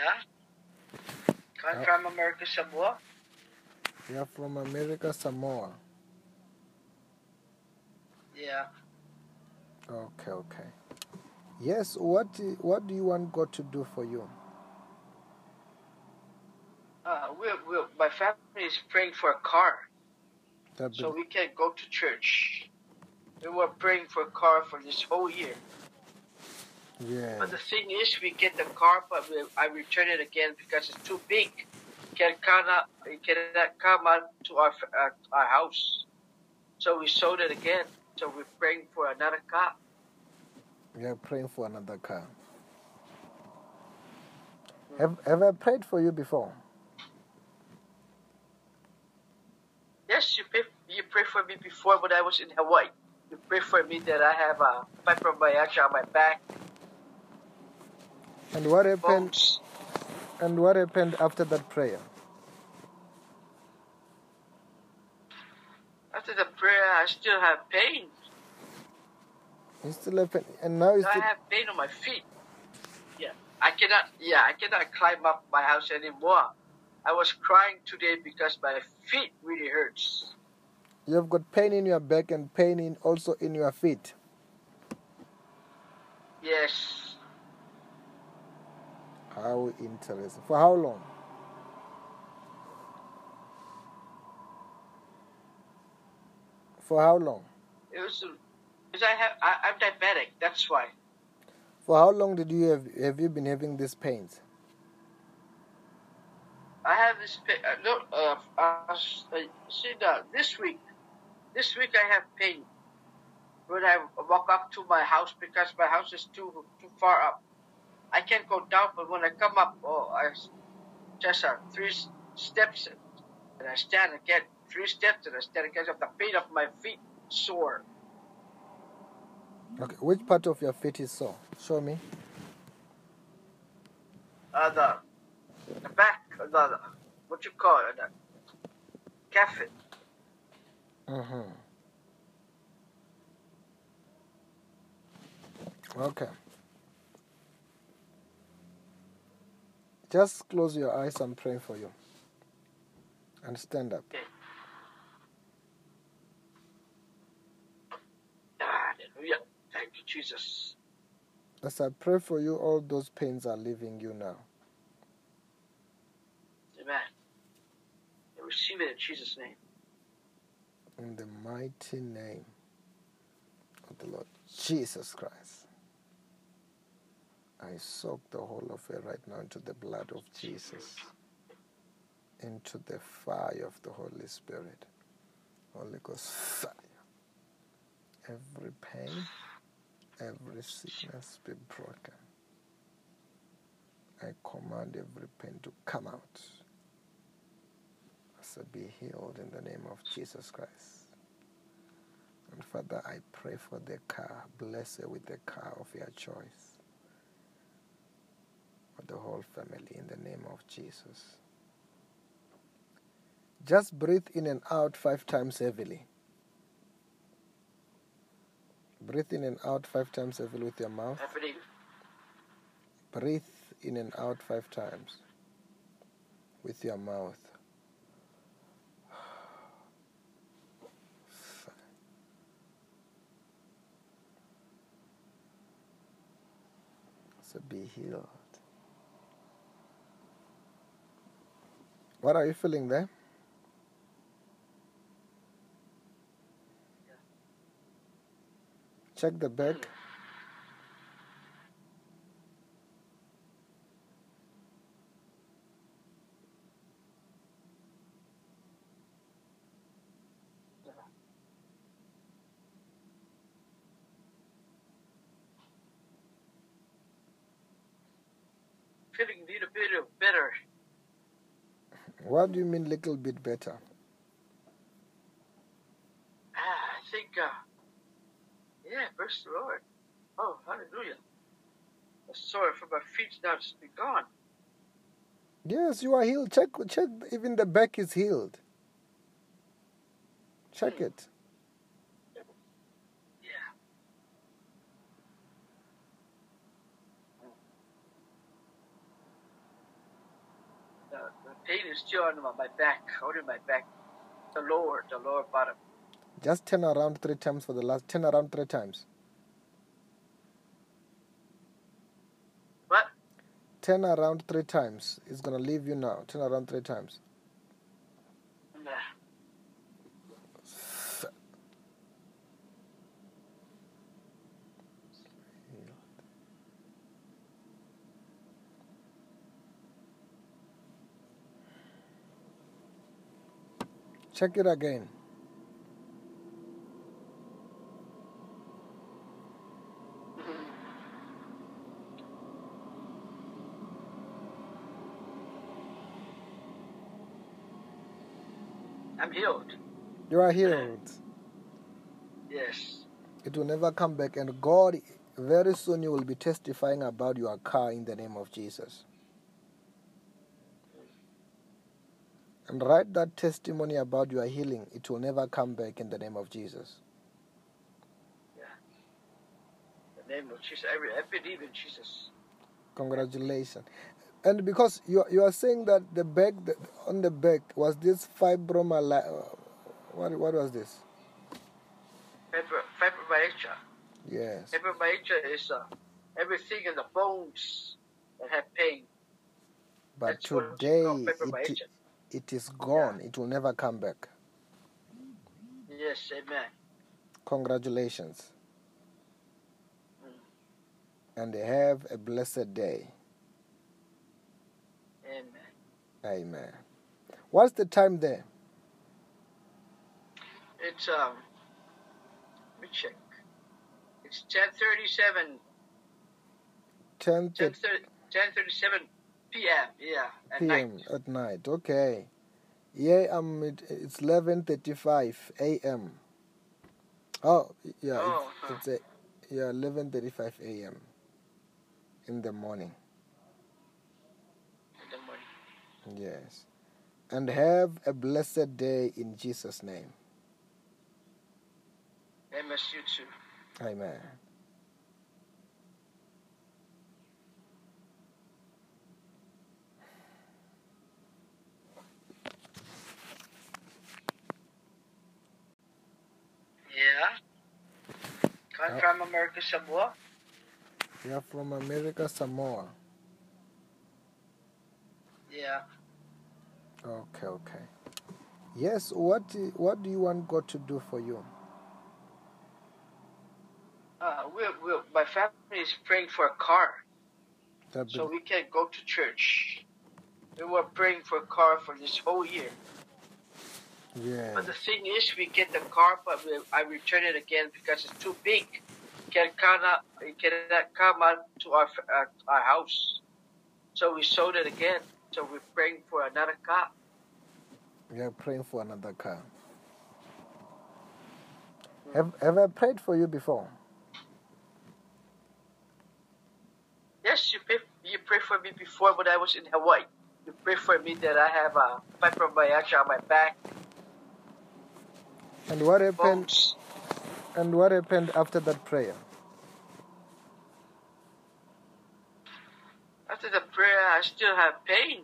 huh? Come from American Samoa? Yeah, from American Samoa. Yeah. Okay, okay. Yes, what do you want God to do for you? My family is praying for a car, so we can go to church. We were praying for a car for this whole year. Yeah. But the thing is, we get the car, but I return it again because it's too big. It cannot come out to our house. So we sold it again. So we're praying for another car. You're praying for another car. Mm. Have I prayed for you before? Yes, you prayed for me before when I was in Hawaii. You prayed for me that I have a fibromyalgia on my back. And what happened? Bones. And what happened after that prayer? After the prayer, I still have pain. You still have pain, and now you still... I have pain on my feet. Yeah, I cannot climb up my house anymore. I was crying today because my feet really hurts. You've got pain in your back and pain in also in your feet. Yes. How interesting. For how long? For how long? It was. I'm diabetic, that's why. For how long did you have you been having these pains? I have this pain. This week I have pain when I walk up to my house because my house is too far up. I can't go down, but when I come up, I just three steps and I stand again. Three steps and I stand again. The pain of my feet sore. Okay, which part of your feet is sore? Show me. The back, what you call it, the calf. Mm-hmm. Okay. Just close your eyes and pray for you. And stand up. Okay. Hallelujah. Thank you, Jesus. As I pray for you, all those pains are leaving you now. Amen. I receive it in Jesus' name. In the mighty name of the Lord Jesus Christ. I soak the whole of it right now into the blood of Jesus. Into the fire of the Holy Spirit. Holy Ghost fire. Every pain, every sickness be broken. I command every pain to come out. I say be healed in the name of Jesus Christ. And Father, I pray for the car. Bless her with the car of your choice. For the whole family in the name of Jesus. Just breathe in and out 5 times heavily. Breathe in and out 5 times heavily with your mouth. Breathe in and out 5 times with your mouth. So be healed. What are you feeling there? Check the back. Feeling a little bit better. What do you mean, little bit better? I think. Yeah, praise the Lord. Oh, hallelujah. The sore from my feet now has been gone. Yes, you are healed. Check. Even the back is healed. Check it. Yeah. the pain is still on my back, holding my back, the lower bottom. Just turn around three times for the last. Turn around three times. What? Turn around three times. It's gonna leave you now. Turn around three times. Nah. Check it again. I'm healed. You are healed. Yes. It will never come back, and God, very soon you will be testifying about your car in the name of Jesus. And write that testimony about your healing. It will never come back in the name of Jesus. Yeah. In the name of Jesus. I believe in Jesus. Congratulations. And because you are saying that the back, on the back, was this fibromyalgia? What was this? Fibromyalgia. Yes. Fibromyalgia is everything in the bones that have pain. But that's today, it is gone. Yeah. It will never come back. Yes, amen. Congratulations. Mm. And have a blessed day. Amen. Amen. What's the time there? It's, let me check. It's 10:37. 10:37. p.m. Yeah, at night. At night, okay. Yeah, it's 11:35 a.m. Oh, yeah, oh, it's 11:35 a.m. in the morning. In the morning. Yes. And have a blessed day in Jesus' name. Amen. You too. Amen. Yeah. I'm from American Samoa. You're from American Samoa. Yeah. Okay, okay. Yes, what do you want God to do for you? My family is praying for a car. So we can go to church. We were praying for a car for this whole year. Yeah. But the thing is, we get the car, but I return it again because it's too big. It cannot come out to our house. So we sold it again. So we're praying for another car. We are praying for another car. Mm. Have I prayed for you before? Yes, you prayed for me before when I was in Hawaii. You prayed for me that I have a fibromyalgia on my back. And what happened? Bones. And what happened after that prayer? After the prayer, I still have pain.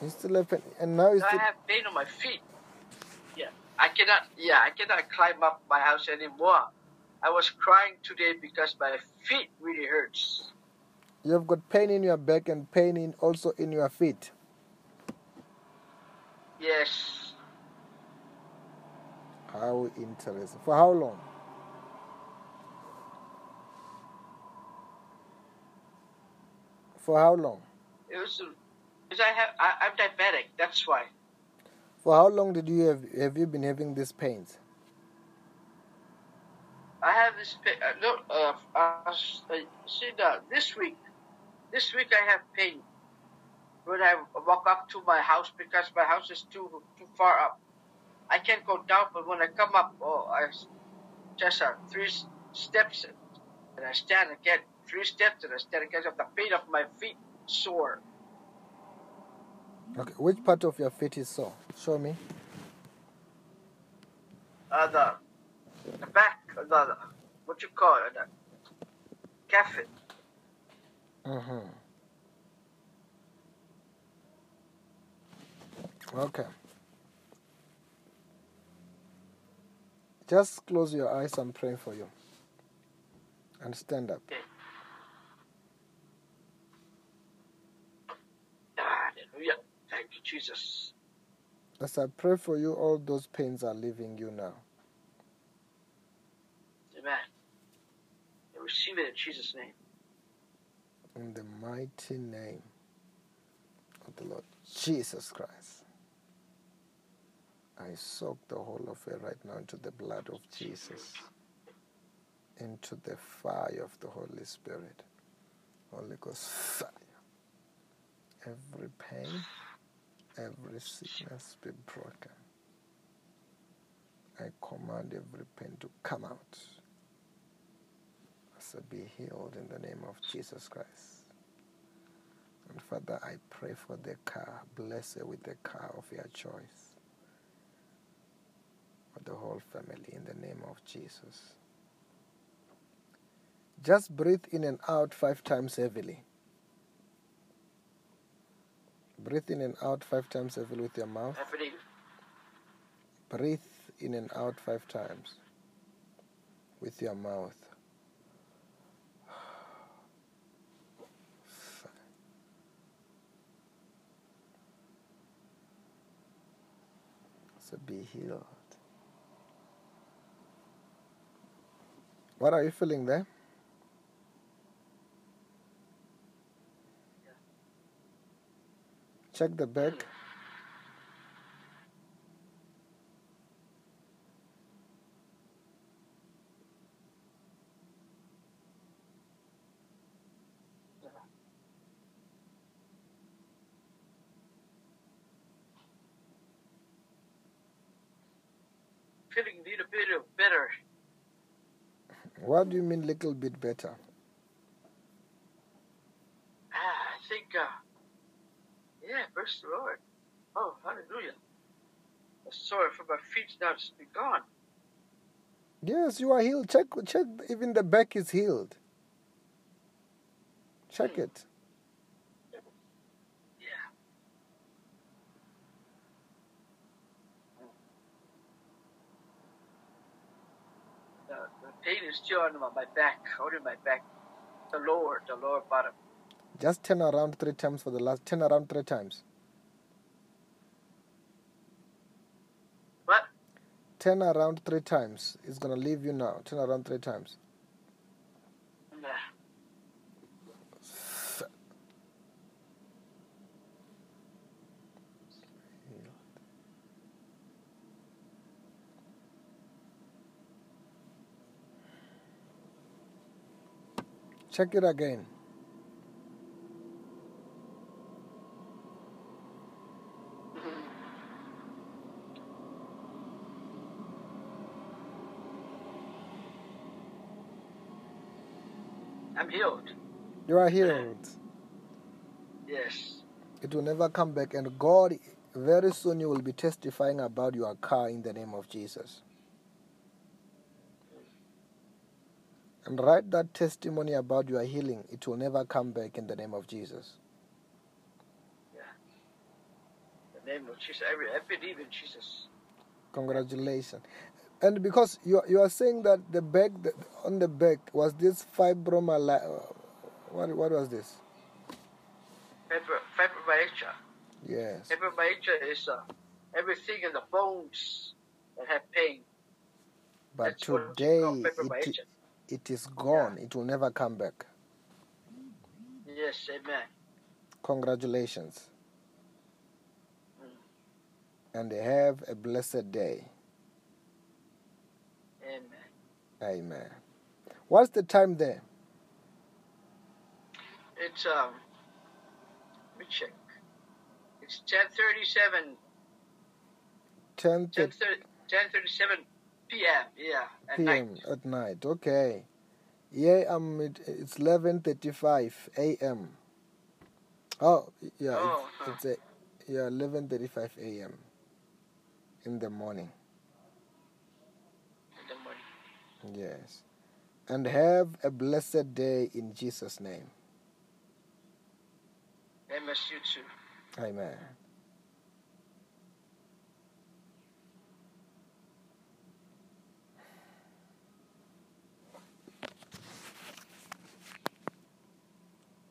You still have pain, and now I have pain on my feet. Yeah, I cannot climb up my house anymore. I was crying today because my feet really hurts. You have got pain in your back and pain also in your feet. Yes. How interesting. For how long? For how long? It was because I'm diabetic, that's why. For how long did you have you been having these pains? I have this pain. This week I have pain when I walk up to my house because my house is too far up. I can't go down, but when I come up, I just three steps, and I stand again. Three steps, and I stand again. The pain of my feet sore. Okay, which part of your feet is sore? Show me. The back, what you call it, the calf. Mm-hmm. Okay. Just close your eyes, I'm praying for you. And stand up. Hallelujah. Thank you, Jesus. As I pray for you, all those pains are leaving you now. Amen. I receive it in Jesus' name. In the mighty name of the Lord Jesus Christ. I soak the whole of it right now into the blood of Jesus, into the fire of the Holy Spirit. Holy Ghost fire. Every pain, every sickness be broken. I command every pain to come out. So be healed in the name of Jesus Christ. And Father, I pray for the car. Bless her with the car of your choice. For the whole family in the name of Jesus. Just breathe in and out 5 times heavily. Breathe in and out 5 times heavily with your mouth. Breathe in and out 5 times with your mouth. So be healed. What are you feeling there? Check the back. Feeling a little bit better. What do you mean, little bit better? I think. Yeah, praise the Lord. Oh, hallelujah. The sore from my feet now has been gone. Yes, you are healed. Check. Even the back is healed. Check it. Yeah. The pain is still on my back, holding my back. The lower bottom. Just turn around 3 times for the last. Turn around 3 times. What? Turn around 3 times. It's going to leave you now. Turn around 3 times. Nah. Check it again. Healed. You are healed. Yes. It will never come back, and God, very soon you will be testifying about your car in the name of Jesus. And write that testimony about your healing. It will never come back in the name of Jesus. Yeah. In the name of Jesus. I believe in Jesus. Congratulations. And because you are saying that the back, on the back, was this fibromyalgia? What was this? Fibromyalgia. Yes. Fibromyalgia is everything in the bones that have pain. But that's today, it is gone. Yeah. It will never come back. Yes, amen. Congratulations. And have a blessed day. Amen. What's the time there? It's let me check. It's 10:37. 10:37 p.m. Yeah, at night. Okay. Yeah, it's 11:35 a.m. Oh, yeah. Oh, it's 11:35 a.m. in the morning. Yes. And have a blessed day in Jesus' name. Amen. You too. Amen.